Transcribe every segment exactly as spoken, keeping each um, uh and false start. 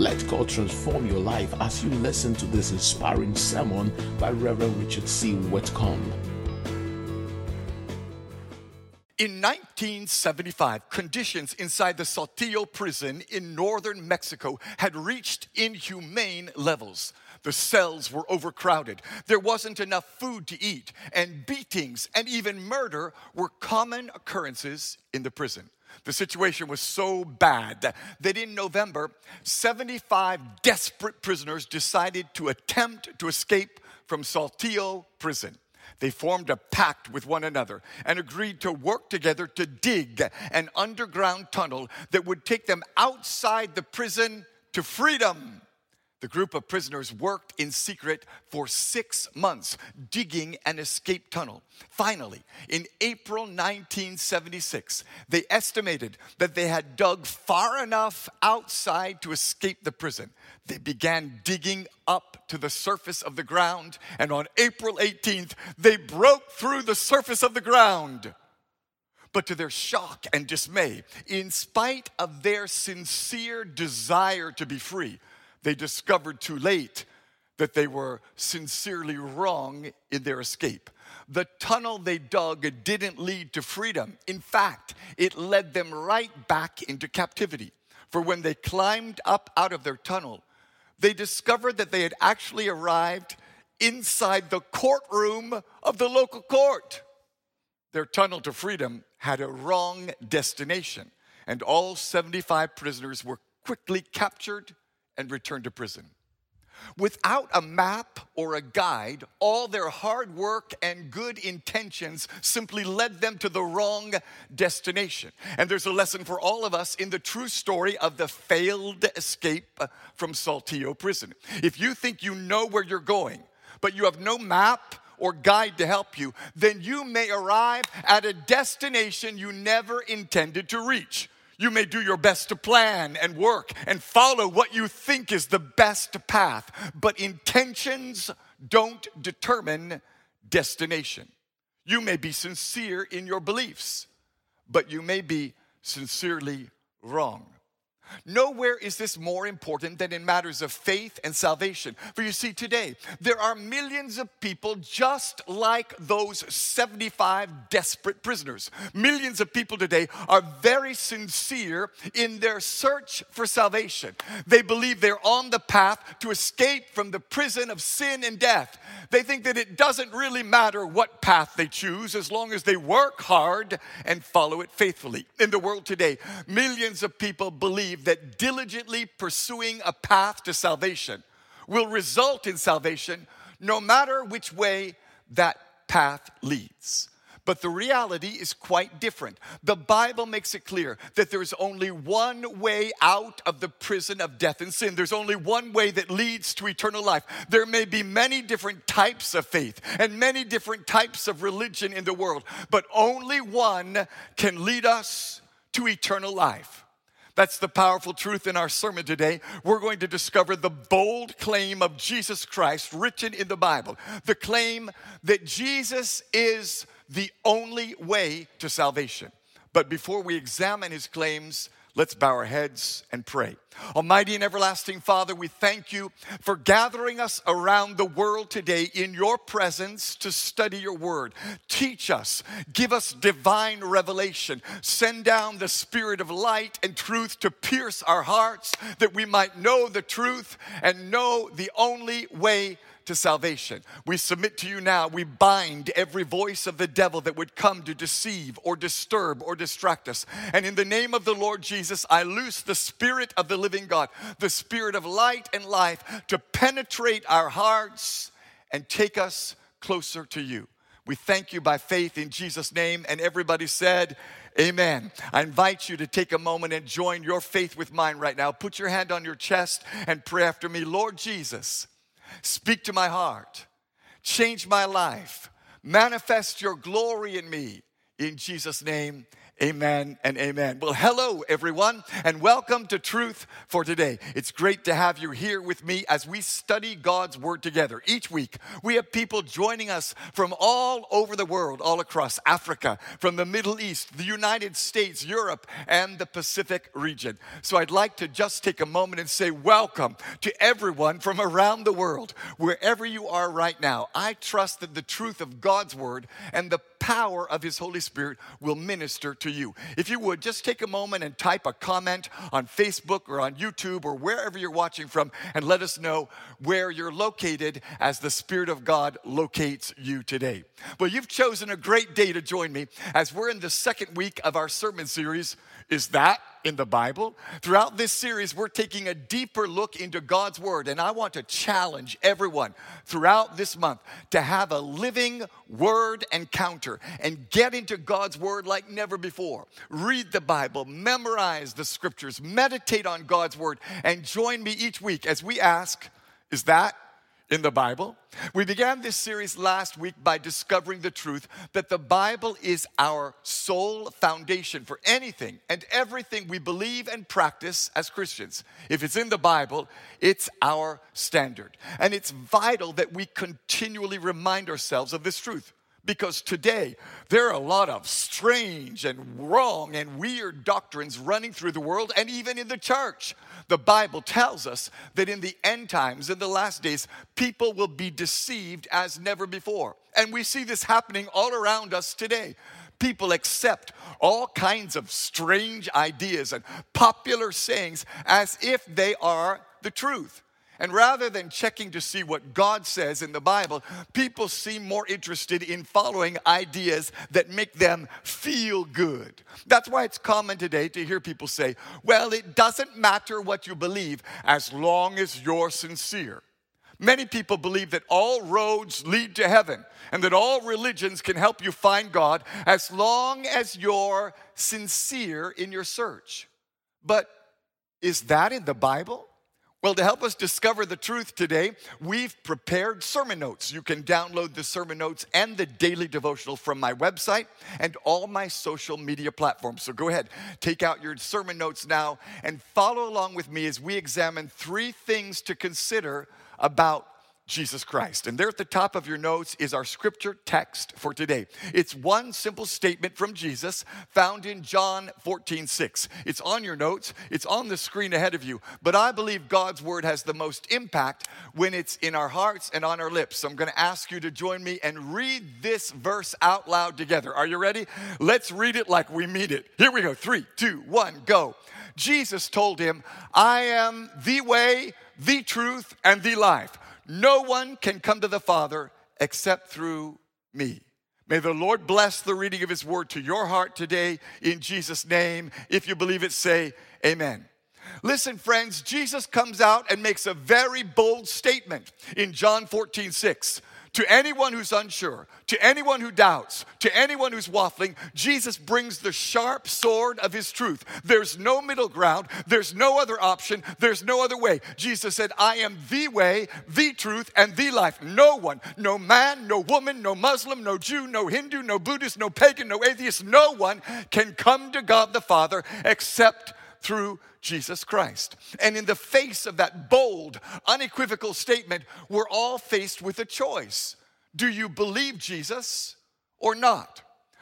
Let God transform your life as you listen to this inspiring sermon by Reverend Richard C. Whitcomb. In nineteen seventy-five, conditions inside the Saltillo prison in northern Mexico had reached inhumane levels. The cells were overcrowded. There wasn't enough food to eat, and beatings and even murder were common occurrences in the prison. The situation was so bad that in November, seventy-five desperate prisoners decided to attempt to escape from Saltillo prison. They formed a pact with one another and agreed to work together to dig an underground tunnel that would take them outside the prison to freedom. The group of prisoners worked in secret for six months, digging an escape tunnel. Finally, in April nineteen seventy-six, they estimated that they had dug far enough outside to escape the prison. They began digging up to the surface of the ground, and on April eighteenth, they broke through the surface of the ground. But to their shock and dismay, in spite of their sincere desire to be free, they discovered too late that they were sincerely wrong in their escape. The tunnel they dug didn't lead to freedom. In fact, it led them right back into captivity. For when they climbed up out of their tunnel, they discovered that they had actually arrived inside the courtroom of the local court. Their tunnel to freedom had a wrong destination, and all seventy-five prisoners were quickly captured and returned to prison. Without a map or a guide, all their hard work and good intentions simply led them to the wrong destination. And there's a lesson for all of us in the true story of the failed escape from Saltillo prison. If you think you know where you're going, but you have no map or guide to help you, then you may arrive at a destination you never intended to reach. You may do your best to plan and work and follow what you think is the best path, but intentions don't determine destination. You may be sincere in your beliefs, but you may be sincerely wrong. Nowhere is this more important than in matters of faith and salvation. For you see, today, there are millions of people just like those seventy-five desperate prisoners. Millions of people today are very sincere in their search for salvation. They believe they're on the path to escape from the prison of sin and death. They think that it doesn't really matter what path they choose as long as they work hard and follow it faithfully. In the world today, millions of people believe that diligently pursuing a path to salvation will result in salvation no matter which way that path leads. But the reality is quite different. The Bible makes it clear that there is only one way out of the prison of death and sin. There's only one way that leads to eternal life. There may be many different types of faith and many different types of religion in the world, but only one can lead us to eternal life. That's the powerful truth in our sermon today. We're going to discover the bold claim of Jesus Christ written in the Bible. The claim that Jesus is the only way to salvation. But before we examine his claims, let's bow our heads and pray. Almighty and everlasting Father, we thank you for gathering us around the world today in your presence to study your word. Teach us, give us divine revelation. Send down the spirit of light and truth to pierce our hearts that we might know the truth and know the only way to salvation. We submit to you now. We bind every voice of the devil that would come to deceive or disturb or distract us. And in the name of the Lord Jesus, I loose the spirit of the living God, the spirit of light and life, to penetrate our hearts and take us closer to you. We thank you by faith in Jesus' name. And everybody said, amen. I invite you to take a moment and join your faith with mine right now. Put your hand on your chest and pray after me. Lord Jesus, speak to my heart, change my life, manifest your glory in me. In Jesus' name, Amen and amen. Well, hello, everyone, and welcome to Truth for Today. It's great to have you here with me as we study God's Word together. Each week, we have people joining us from all over the world, all across Africa, from the Middle East, the United States, Europe, and the Pacific region. So I'd like to just take a moment and say welcome to everyone from around the world, wherever you are right now. I trust that the truth of God's Word and the power of His Holy Spirit will minister to you. If you would, just take a moment and type a comment on Facebook or on YouTube or wherever you're watching from, and let us know where you're located as the Spirit of God locates you today. Well, you've chosen a great day to join me as we're in the second week of our sermon series, Is That in the Bible? Throughout this series, we're taking a deeper look into God's Word, and I want to challenge everyone throughout this month to have a living Word encounter and get into God's Word like never before. Read the Bible, memorize the Scriptures, meditate on God's Word, and join me each week as we ask, is that in the Bible? We began this series last week by discovering the truth that the Bible is our sole foundation for anything and everything we believe and practice as Christians. If it's in the Bible, it's our standard. And it's vital that we continually remind ourselves of this truth, because today there are a lot of strange and wrong and weird doctrines running through the world and even in the church. The Bible tells us that in the end times, in the last days, people will be deceived as never before. And we see this happening all around us today. People accept all kinds of strange ideas and popular sayings as if they are the truth. And rather than checking to see what God says in the Bible, people seem more interested in following ideas that make them feel good. That's why it's common today to hear people say, well, it doesn't matter what you believe as long as you're sincere. Many people believe that all roads lead to heaven and that all religions can help you find God as long as you're sincere in your search. But is that in the Bible? Well, to help us discover the truth today, we've prepared sermon notes. You can download the sermon notes and the daily devotional from my website and all my social media platforms. So go ahead, take out your sermon notes now and follow along with me as we examine three things to consider about Jesus Christ. And there at the top of your notes is our scripture text for today. It's one simple statement from Jesus found in John fourteen six. It's on your notes. It's on the screen ahead of you. But I believe God's word has the most impact when it's in our hearts and on our lips. So I'm going to ask you to join me and read this verse out loud together. Are you ready? Let's read it like we mean it. Here we go. Three, two, one, go. Jesus told him, I am the way, the truth, and the life. No one can come to the Father except through me. May the Lord bless the reading of his word to your heart today in Jesus' name. If you believe it, say amen. Listen, friends, Jesus comes out and makes a very bold statement in John fourteen six. To anyone who's unsure, to anyone who doubts, to anyone who's waffling, Jesus brings the sharp sword of his truth. There's no middle ground. There's no other option. There's no other way. Jesus said, I am the way, the truth, and the life. No one, no man, no woman, no Muslim, no Jew, no Hindu, no Buddhist, no pagan, no atheist, no one can come to God the Father except through Jesus Christ. And in the face of that bold, unequivocal statement, we're all faced with a choice. Do you believe Jesus or not?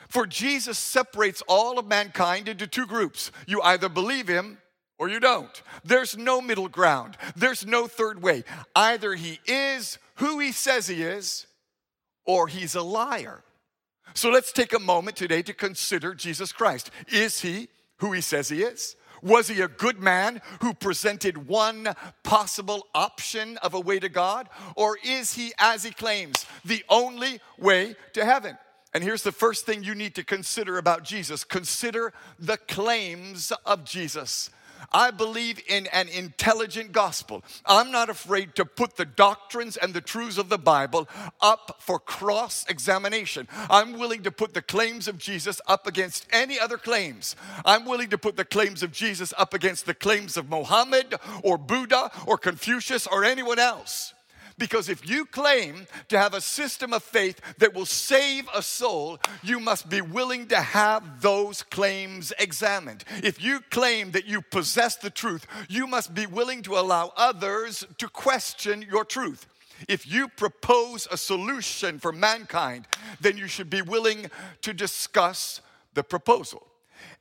For Jesus separates all of mankind into two groups. You either believe him or you don't. There's no middle ground. There's no third way. Either he is who he says he is, or he's a liar. So let's take a moment today to consider Jesus Christ. Is he who he says he is? Was he a good man who presented one possible option of a way to God? Or is he, as he claims, the only way to heaven? And here's the first thing you need to consider about Jesus. Consider the claims of Jesus. I believe in an intelligent gospel. I'm not afraid to put the doctrines and the truths of the Bible up for cross-examination. I'm willing to put the claims of Jesus up against any other claims. I'm willing to put the claims of Jesus up against the claims of Mohammed or Buddha or Confucius or anyone else. Because if you claim to have a system of faith that will save a soul, you must be willing to have those claims examined. If you claim that you possess the truth, you must be willing to allow others to question your truth. If you propose a solution for mankind, then you should be willing to discuss the proposal.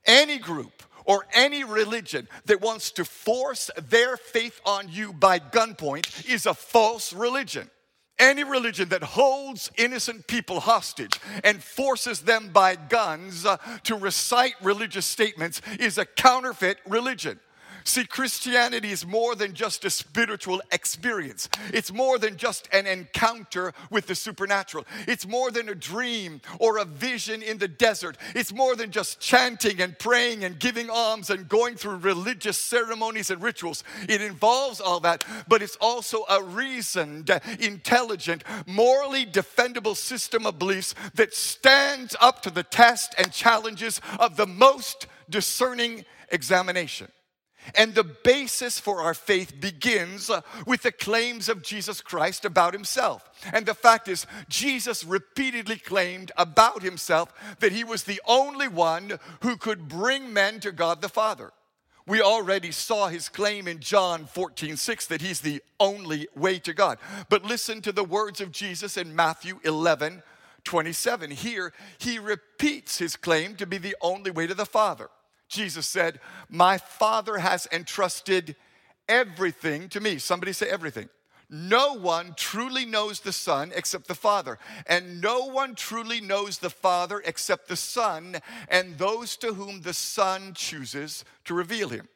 Any group or any religion that wants to force their faith on you by gunpoint is a false religion. Any religion that holds innocent people hostage and forces them by guns uh, to recite religious statements is a counterfeit religion. See, Christianity is more than just a spiritual experience. It's more than just an encounter with the supernatural. It's more than a dream or a vision in the desert. It's more than just chanting and praying and giving alms and going through religious ceremonies and rituals. It involves all that, but it's also a reasoned, intelligent, morally defendable system of beliefs that stands up to the test and challenges of the most discerning examination. And the basis for our faith begins with the claims of Jesus Christ about himself. And the fact is, Jesus repeatedly claimed about himself that he was the only one who could bring men to God the Father. We already saw his claim in John fourteen six that he's the only way to God. But listen to the words of Jesus in Matthew eleven twenty-seven. Here, he repeats his claim to be the only way to the Father. Jesus said, "My Father has entrusted everything to me." Somebody say everything. "No one truly knows the Son except the Father, and no one truly knows the Father except the Son and those to whom the Son chooses to reveal him."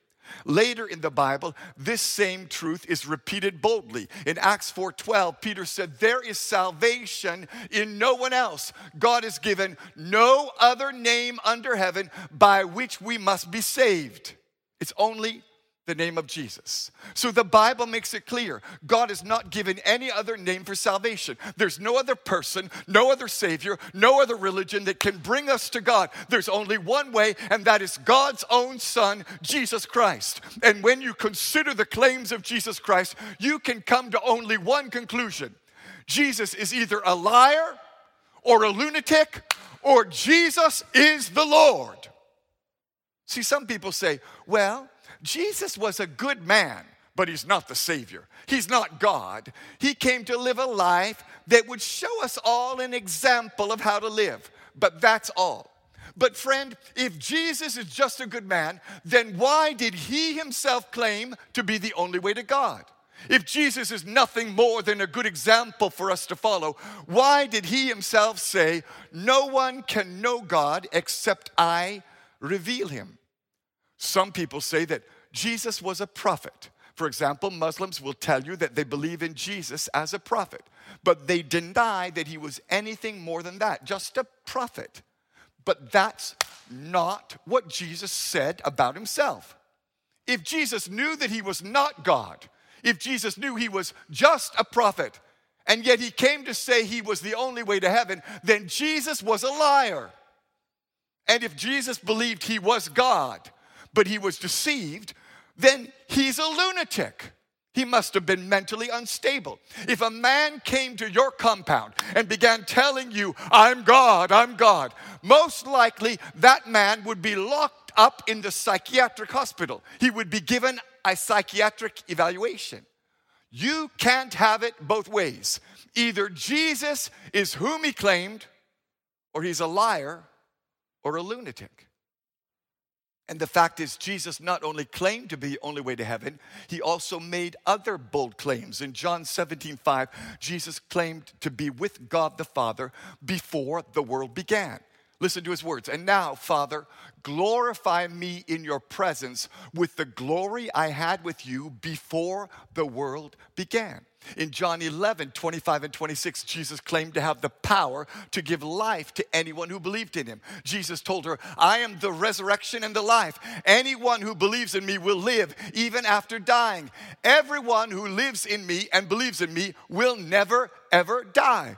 Later in the Bible, this same truth is repeated boldly. In Acts four twelve, Peter said, "There is salvation in no one else. God has given no other name under heaven by which we must be saved." It's only the name of Jesus. So the Bible makes it clear, God has not given any other name for salvation. There's no other person, no other Savior, no other religion that can bring us to God. There's only one way, and that is God's own Son, Jesus Christ. And when you consider the claims of Jesus Christ, you can come to only one conclusion. Jesus is either a liar or a lunatic, or Jesus is the Lord. See, some people say, well, Jesus was a good man, but he's not the Savior. He's not God. He came to live a life that would show us all an example of how to live, but that's all. But friend, if Jesus is just a good man, then why did he himself claim to be the only way to God? If Jesus is nothing more than a good example for us to follow, why did he himself say, "No one can know God except I reveal him"? Some people say that Jesus was a prophet. For example, Muslims will tell you that they believe in Jesus as a prophet, but they deny that he was anything more than that, just a prophet. But that's not what Jesus said about himself. If Jesus knew that he was not God, if Jesus knew he was just a prophet, and yet he came to say he was the only way to heaven, then Jesus was a liar. And if Jesus believed he was God, but he was deceived, then he's a lunatic. He must have been mentally unstable. If a man came to your compound and began telling you, "I'm God, I'm God," most likely that man would be locked up in the psychiatric hospital. He would be given a psychiatric evaluation. You can't have it both ways. Either Jesus is whom he claimed, or he's a liar or a lunatic. And the fact is, Jesus not only claimed to be the only way to heaven, he also made other bold claims. In John seventeen five, Jesus claimed to be with God the Father before the world began. Listen to his words. "And now, Father, glorify me in your presence with the glory I had with you before the world began." In John eleven twenty-five and twenty-six, Jesus claimed to have the power to give life to anyone who believed in him. Jesus told her, "I am the resurrection and the life. Anyone who believes in me will live even after dying. Everyone who lives in me and believes in me will never, ever die."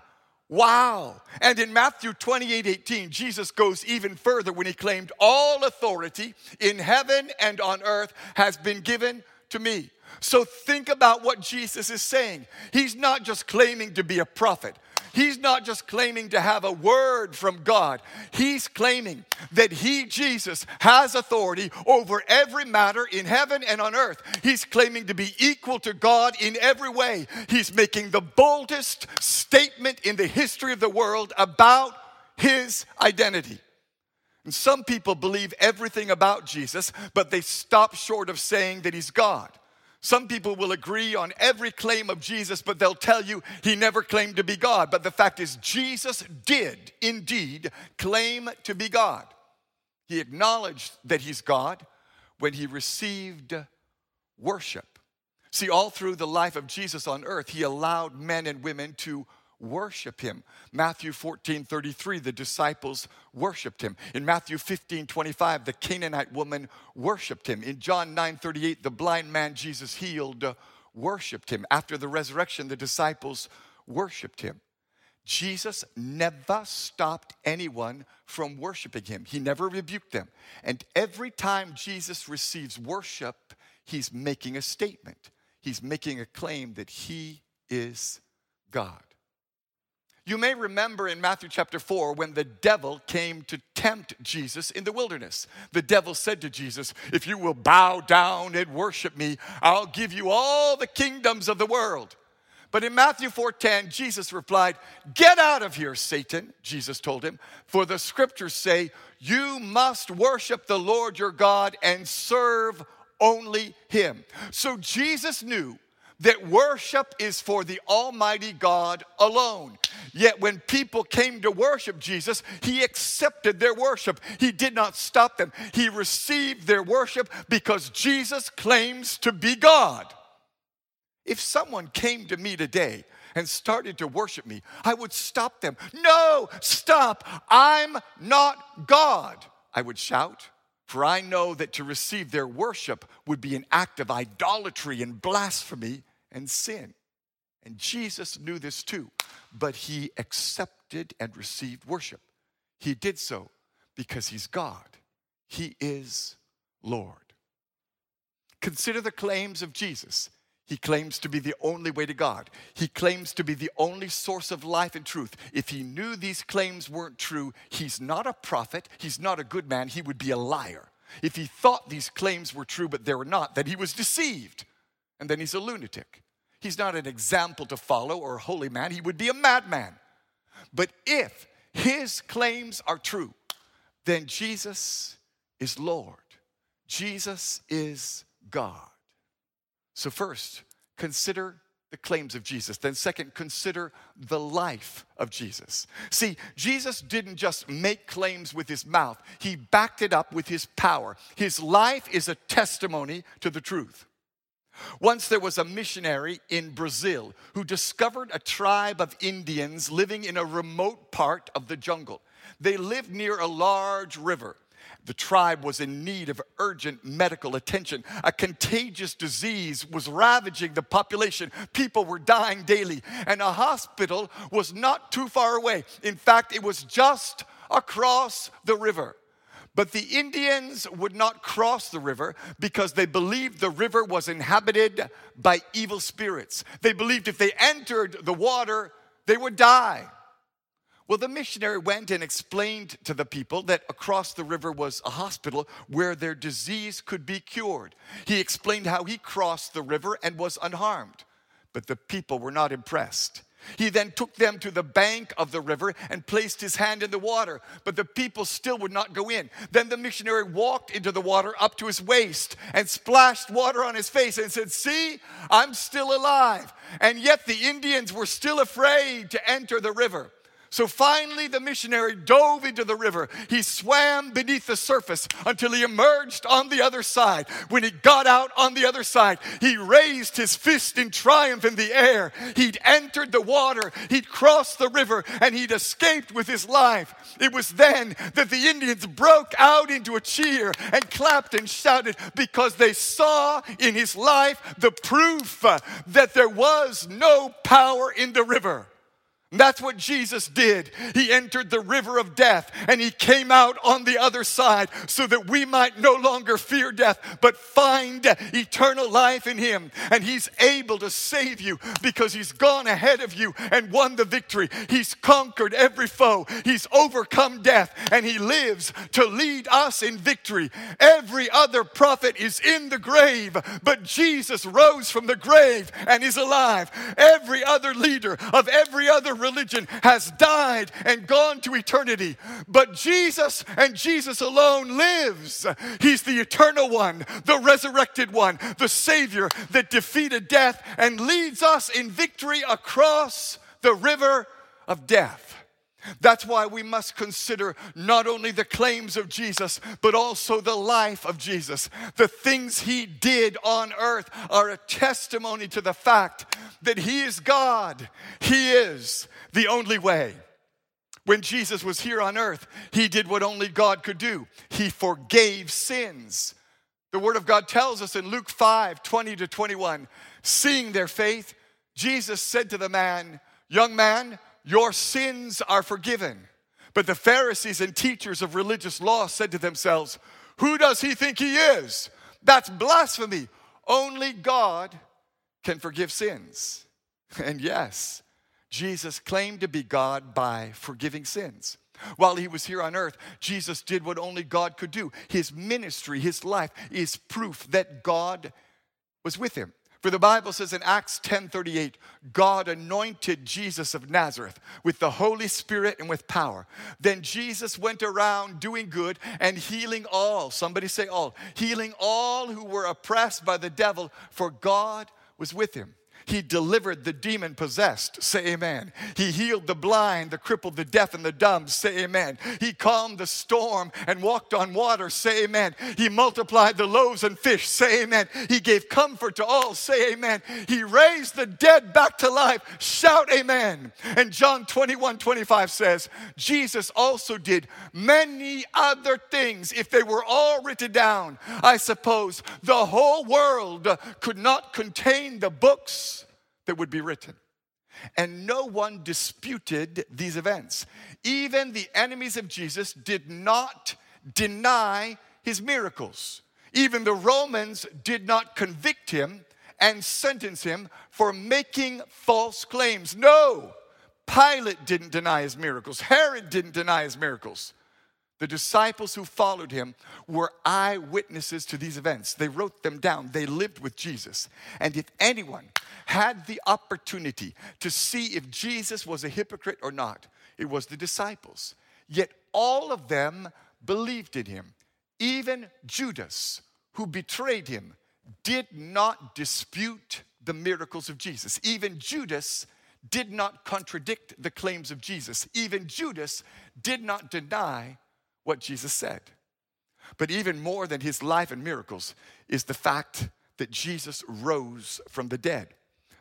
Wow. And in Matthew twenty-eight eighteen, Jesus goes even further when he claimed, "All authority in heaven and on earth has been given to me. So think about what Jesus is saying. He's not just claiming to be a prophet. He's not just claiming to have a word from God. He's claiming that he, Jesus, has authority over every matter in heaven and on earth. He's claiming to be equal to God in every way. He's making the boldest statement in the history of the world about his identity. And some people believe everything about Jesus, but they stop short of saying that he's God. Some people will agree on every claim of Jesus, but they'll tell you he never claimed to be God. But the fact is, Jesus did indeed claim to be God. He acknowledged that he's God when he received worship. See, all through the life of Jesus on earth, he allowed men and women to worship him. Matthew fourteen thirty-three, the disciples worshiped him. In Matthew fifteen twenty-five, the Canaanite woman worshiped him. In John nine thirty-eight, the blind man Jesus healed uh, worshiped him. After the resurrection, the disciples worshiped him. Jesus never stopped anyone from worshiping him. He never rebuked them. And every time Jesus receives worship, he's making a statement. He's making a claim that he is God. You may remember in Matthew chapter four when the devil came to tempt Jesus in the wilderness. The devil said to Jesus, if you will bow down and worship me, I'll give you all the kingdoms of the world. But in Matthew four ten, Jesus replied, get out of here, Satan, Jesus told him, for the scriptures say, you must worship the Lord your God and serve only him. So Jesus knew that worship is for the Almighty God alone. Yet when people came to worship Jesus, he accepted their worship. He did not stop them. He received their worship because Jesus claims to be God. If someone came to me today and started to worship me, I would stop them. No, stop. I'm not God, I would shout. For I know that to receive their worship would be an act of idolatry and blasphemy and sin. And Jesus knew this too, but he accepted and received worship. He did so because he's God. He is Lord. Consider the claims of Jesus. He claims to be the only way to God. He claims to be the only source of life and truth. If he knew these claims weren't true, he's not a prophet, he's not a good man, he would be a liar. If he thought these claims were true but they were not, then he was deceived, and then he's a lunatic. He's not an example to follow or a holy man, he would be a madman. But if his claims are true, then Jesus is Lord. Jesus is God. So first, consider the claims of Jesus. Then second, consider the life of Jesus. See, Jesus didn't just make claims with his mouth. He backed it up with his power. His life is a testimony to the truth. Once there was a missionary in Brazil who discovered a tribe of Indians living in a remote part of the jungle. They lived near a large river. The tribe was in need of urgent medical attention. A contagious disease was ravaging the population. People were dying daily, and a hospital was not too far away. In fact, it was just across the river. But the Indians would not cross the river because they believed the river was inhabited by evil spirits. They believed if they entered the water, they would die. Well, the missionary went and explained to the people that across the river was a hospital where their disease could be cured. He explained how he crossed the river and was unharmed, but the people were not impressed. He then took them to the bank of the river and placed his hand in the water, but the people still would not go in. Then the missionary walked into the water up to his waist and splashed water on his face and said, see, I'm still alive. And yet the Indians were still afraid to enter the river. So finally, the missionary dove into the river. He swam beneath the surface until he emerged on the other side. When he got out on the other side, he raised his fist in triumph in the air. He'd entered the water, he'd crossed the river, and he'd escaped with his life. It was then that the Indians broke out into a cheer and clapped and shouted because they saw in his life the proof that there was no power in the river. That's what Jesus did. He entered the river of death and he came out on the other side so that we might no longer fear death, but find eternal life in him. And he's able to save you because he's gone ahead of you and won the victory. He's conquered every foe. He's overcome death and he lives to lead us in victory. Every other prophet is in the grave, but Jesus rose from the grave and is alive. Every other leader of every other religion has died and gone to eternity, but Jesus and Jesus alone lives. He's the eternal one, the resurrected one, the Savior that defeated death and leads us in victory across the river of death. That's why we must consider not only the claims of Jesus, but also the life of Jesus. The things he did on earth are a testimony to the fact that he is God. He is the only way. When Jesus was here on earth, he did what only God could do. He forgave sins. The Word of God tells us in Luke five, twenty to twenty-one, seeing their faith, Jesus said to the man, "Young man, your sins are forgiven." But the Pharisees and teachers of religious law said to themselves, "Who does he think he is? That's blasphemy. Only God can forgive sins." And yes, Jesus claimed to be God by forgiving sins. While he was here on earth, Jesus did what only God could do. His ministry, his life is proof that God was with him. For the Bible says in Acts ten thirty-eight, God anointed Jesus of Nazareth with the Holy Spirit and with power. Then Jesus went around doing good and healing all, somebody say all, healing all who were oppressed by the devil, for God was with him. He delivered the demon-possessed, say amen. He healed the blind, the crippled, the deaf, and the dumb, say amen. He calmed the storm and walked on water, say amen. He multiplied the loaves and fish, say amen. He gave comfort to all, say amen. He raised the dead back to life, shout amen. And John twenty-one twenty-five says, Jesus also did many other things. If they were all written down, I suppose the whole world could not contain the books that would be written. And no one disputed these events. Even the enemies of Jesus did not deny his miracles. Even the Romans did not convict him and sentence him for making false claims. No, Pilate didn't deny his miracles. Herod didn't deny his miracles. The disciples who followed him were eyewitnesses to these events. They wrote them down. They lived with Jesus. And if anyone had the opportunity to see if Jesus was a hypocrite or not, it was the disciples. Yet all of them believed in him. Even Judas, who betrayed him, did not dispute the miracles of Jesus. Even Judas did not contradict the claims of Jesus. Even Judas did not deny what Jesus said. But even more than his life and miracles is the fact that Jesus rose from the dead.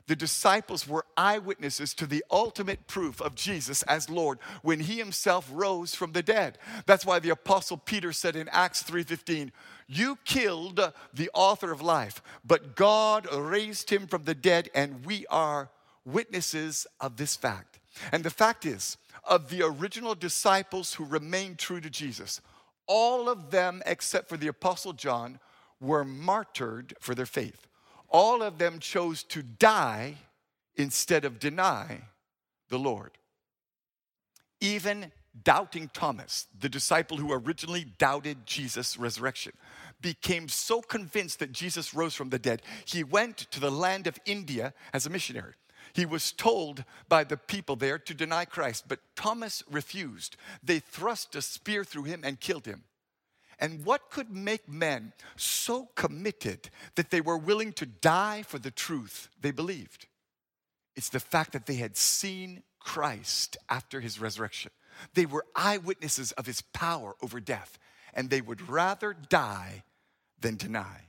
The disciples were eyewitnesses to the ultimate proof of Jesus as Lord when he himself rose from the dead. That's why the apostle Peter said in Acts three fifteen, "You killed the author of life, but God raised him from the dead, and we are witnesses of this fact." And the fact is, of the original disciples who remained true to Jesus, all of them, except for the Apostle John, were martyred for their faith. All of them chose to die instead of deny the Lord. Even doubting Thomas, the disciple who originally doubted Jesus' resurrection, became so convinced that Jesus rose from the dead, he went to the land of India as a missionary. He was told by the people there to deny Christ, but Thomas refused. They thrust a spear through him and killed him. And what could make men so committed that they were willing to die for the truth they believed? It's the fact that they had seen Christ after his resurrection. They were eyewitnesses of his power over death, and they would rather die than deny.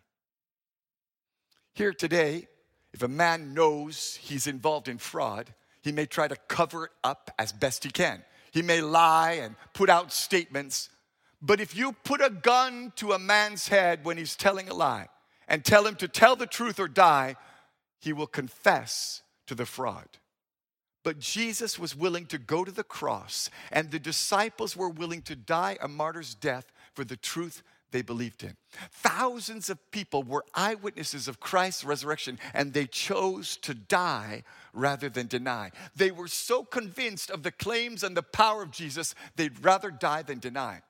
Here today, if a man knows he's involved in fraud, he may try to cover it up as best he can. He may lie and put out statements. But if you put a gun to a man's head when he's telling a lie and tell him to tell the truth or die, he will confess to the fraud. But Jesus was willing to go to the cross, and the disciples were willing to die a martyr's death for the truth they believed in. Thousands of people were eyewitnesses of Christ's resurrection, and they chose to die rather than deny. They were so convinced of the claims and the power of Jesus, they'd rather die than deny.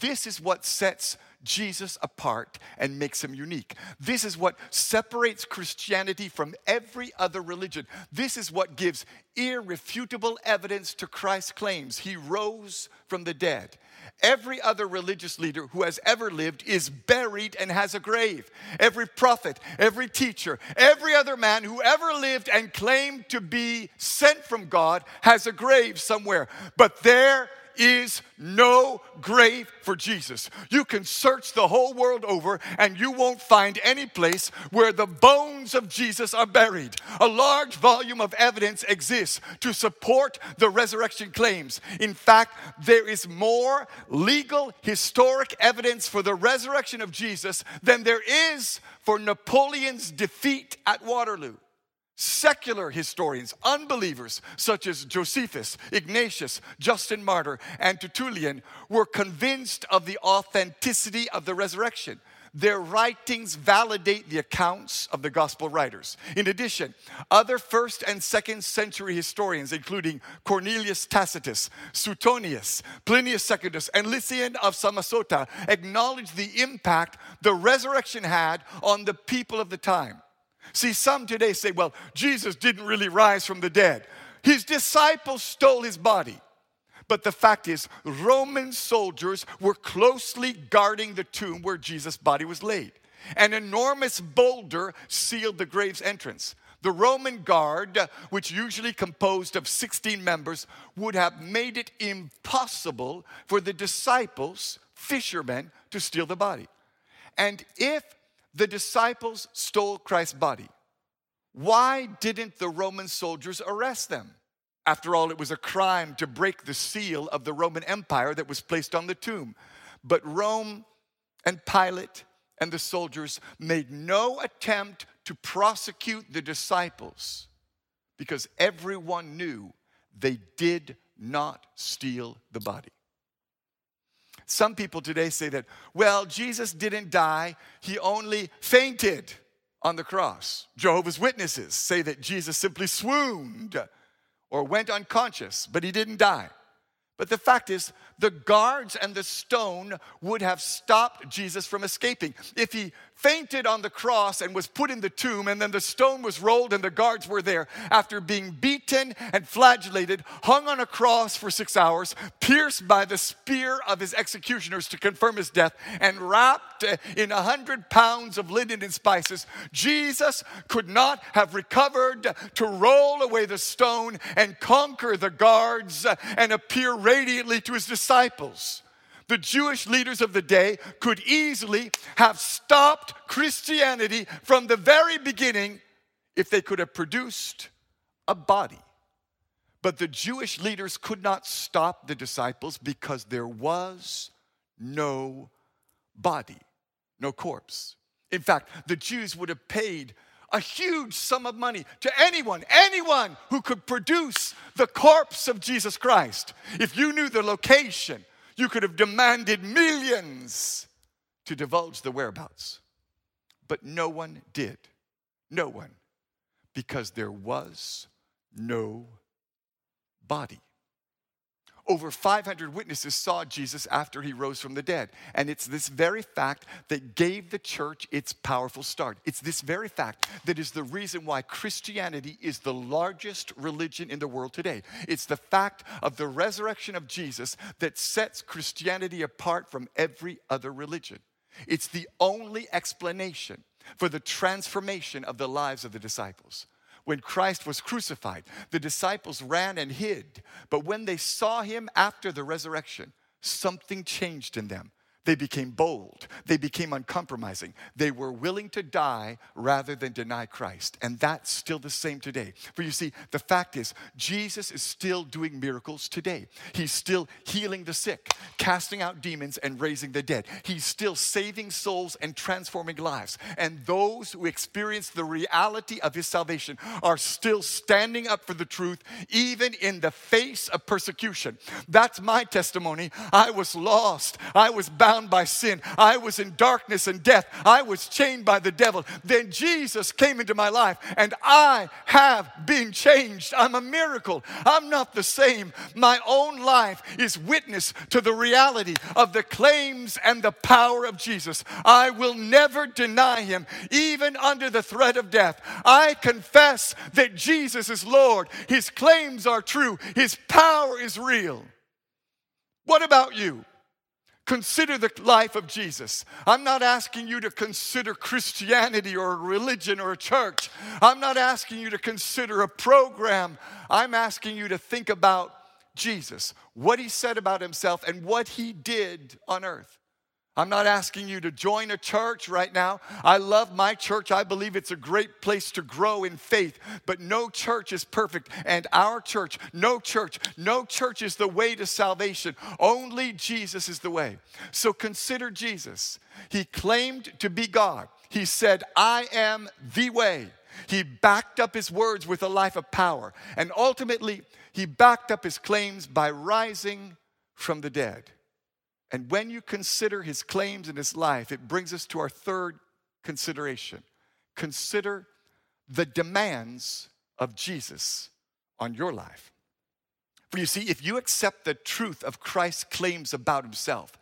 This is what sets Jesus apart and makes him unique. This is what separates Christianity from every other religion. This is what gives irrefutable evidence to Christ's claims. He rose from the dead. Every other religious leader who has ever lived is buried and has a grave. Every prophet, every teacher, every other man who ever lived and claimed to be sent from God has a grave somewhere. But there is no grave for Jesus. You can search the whole world over and you won't find any place where the bones of Jesus are buried. A large volume of evidence exists to support the resurrection claims. In fact, there is more legal, historic evidence for the resurrection of Jesus than there is for Napoleon's defeat at Waterloo. Secular historians, unbelievers such as Josephus, Ignatius, Justin Martyr, and Tertullian were convinced of the authenticity of the resurrection. Their writings validate the accounts of the gospel writers. In addition, other first and second century historians, including Cornelius Tacitus, Suetonius, Plinius Secundus, and Lysian of Samosata, acknowledge the impact the resurrection had on the people of the time. See, some today say, well, Jesus didn't really rise from the dead. His disciples stole his body. But the fact is, Roman soldiers were closely guarding the tomb where Jesus' body was laid. An enormous boulder sealed the grave's entrance. The Roman guard, which usually composed of sixteen members, would have made it impossible for the disciples, fishermen, to steal the body. And if the disciples stole Christ's body, why didn't the Roman soldiers arrest them? After all, it was a crime to break the seal of the Roman Empire that was placed on the tomb. But Rome and Pilate and the soldiers made no attempt to prosecute the disciples because everyone knew they did not steal the body. Some people today say that, well, Jesus didn't die, he only fainted on the cross. Jehovah's Witnesses say that Jesus simply swooned or went unconscious, but he didn't die. But the fact is, the guards and the stone would have stopped Jesus from escaping. If he fainted on the cross and was put in the tomb, and then the stone was rolled and the guards were there, after being beaten and flagellated, hung on a cross for six hours, pierced by the spear of his executioners to confirm his death, and wrapped in a hundred pounds of linen and spices, Jesus could not have recovered to roll away the stone and conquer the guards and appear radiantly to his disciples. The Jewish leaders of the day could easily have stopped Christianity from the very beginning if they could have produced a body. But the Jewish leaders could not stop the disciples because there was no body, no corpse. In fact, the Jews would have paid a huge sum of money to anyone, anyone who could produce the corpse of Jesus Christ. If you knew the location, you could have demanded millions to divulge the whereabouts. But no one did. No one. Because there was no body. Over five hundred witnesses saw Jesus after he rose from the dead. And it's this very fact that gave the church its powerful start. It's this very fact that is the reason why Christianity is the largest religion in the world today. It's the fact of the resurrection of Jesus that sets Christianity apart from every other religion. It's the only explanation for the transformation of the lives of the disciples. When Christ was crucified, the disciples ran and hid. But when they saw him after the resurrection, something changed in them. They became bold. They became uncompromising. They were willing to die rather than deny Christ. And that's still the same today. For you see, the fact is, Jesus is still doing miracles today. He's still healing the sick, casting out demons, and raising the dead. He's still saving souls and transforming lives. And those who experience the reality of his salvation are still standing up for the truth, even in the face of persecution. That's my testimony. I was lost. I was bound by sin. I was in darkness and death. I was chained by the devil. Then Jesus came into my life and I have been changed. I'm a miracle. I'm not the same. My own life is witness to the reality of the claims and the power of Jesus. I will never deny him, even under the threat of death. I confess that Jesus is Lord. His claims are true. His power is real. What about you? Consider the life of Jesus. I'm not asking you to consider Christianity or a religion or a church. I'm not asking you to consider a program. I'm asking you to think about Jesus, what he said about himself and what he did on earth. I'm not asking you to join a church right now. I love my church. I believe it's a great place to grow in faith. But no church is perfect. And our church, no church, no church is the way to salvation. Only Jesus is the way. So consider Jesus. He claimed to be God. He said, I am the way. He backed up his words with a life of power. And ultimately, he backed up his claims by rising from the dead. And when you consider his claims in his life, it brings us to our third consideration. Consider the demands of Jesus on your life. For you see, if you accept the truth of Christ's claims about himself,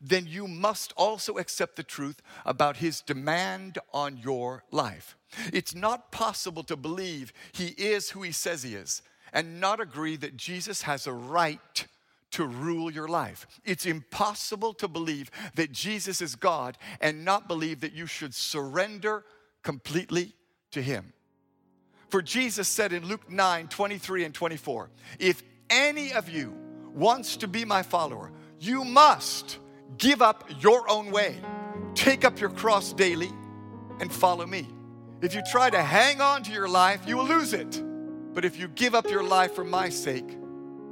then you must also accept the truth about his demand on your life. It's not possible to believe he is who he says he is and not agree that Jesus has a right to rule your life. It's impossible to believe that Jesus is God and not believe that you should surrender completely to him. For Jesus said in Luke nine, twenty-three and twenty-four, if any of you wants to be my follower, you must give up your own way, take up your cross daily and follow me. If you try to hang on to your life, you will lose it. But if you give up your life for my sake,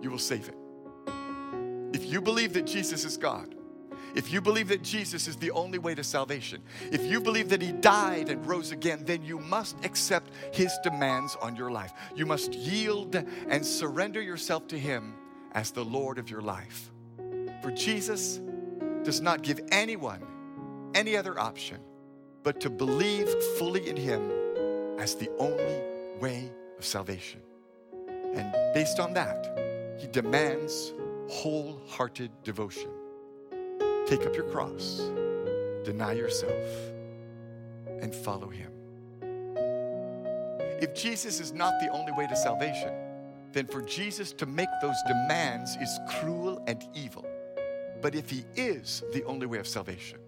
you will save it. If you believe that Jesus is God, if you believe that Jesus is the only way to salvation, if you believe that he died and rose again, then you must accept his demands on your life. You must yield and surrender yourself to him as the Lord of your life. For Jesus does not give anyone any other option but to believe fully in him as the only way of salvation. And based on that, he demands wholehearted devotion. Take up your cross, deny yourself, and follow him. If Jesus is not the only way to salvation, then for Jesus to make those demands is cruel and evil. But if he is the only way of salvation,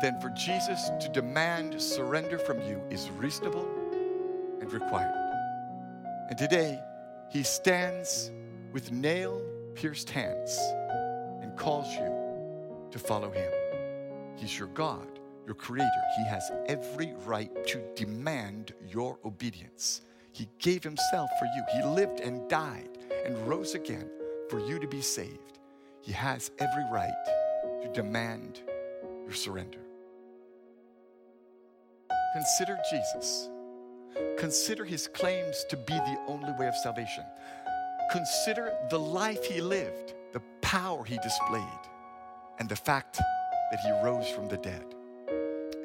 then for Jesus to demand surrender from you is reasonable and required. And today, he stands with nail pierced hands and calls you to follow him. He's your God, your creator. He has every right to demand your obedience. He gave himself for you. He lived and died and rose again for you to be saved. He has every right to demand your surrender. Consider Jesus. Consider his claims to be the only way of salvation. Consider the life he lived, the power he displayed, and the fact that he rose from the dead.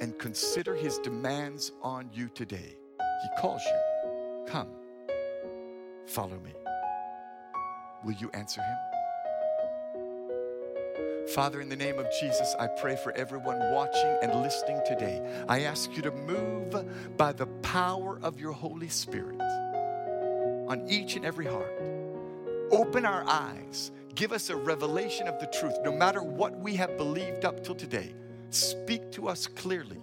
And consider his demands on you today. He calls you, come, follow me. Will you answer him? Father, in the name of Jesus, I pray for everyone watching and listening today. I ask you to move by the power of your Holy Spirit on each and every heart. Open our eyes. Give us a revelation of the truth. No matter what we have believed up till today, speak to us clearly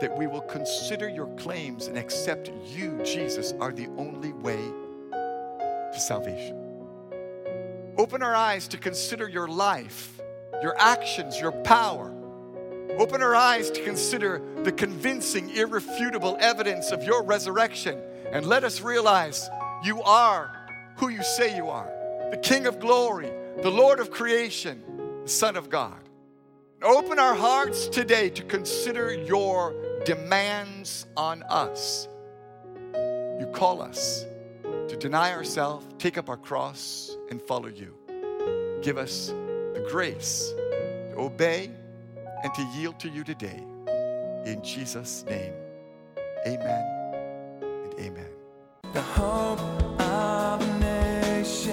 that we will consider your claims and accept you, Jesus, are the only way to salvation. Open our eyes to consider your life, your actions, your power, Open our eyes to consider the convincing, irrefutable evidence of your resurrection, and let us realize you are who you say you are, the King of glory, the Lord of creation, the Son of God. Open our hearts today to consider your demands on us. You call us to deny ourselves, take up our cross, and follow you. Give us the grace to obey and to yield to you today. In Jesus' name, amen and amen. The hope of a nation.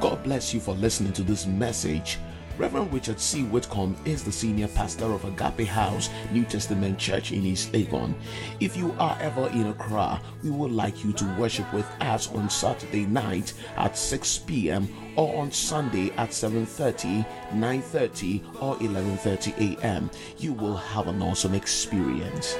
God bless you for listening to this message. Reverend Richard C. Whitcomb is the senior pastor of Agape House New Testament Church in East Legon. If you are ever in Accra, we would like you to worship with us on Saturday night at six p.m. or on Sunday at seven thirty, nine thirty or eleven thirty a.m. You will have an awesome experience.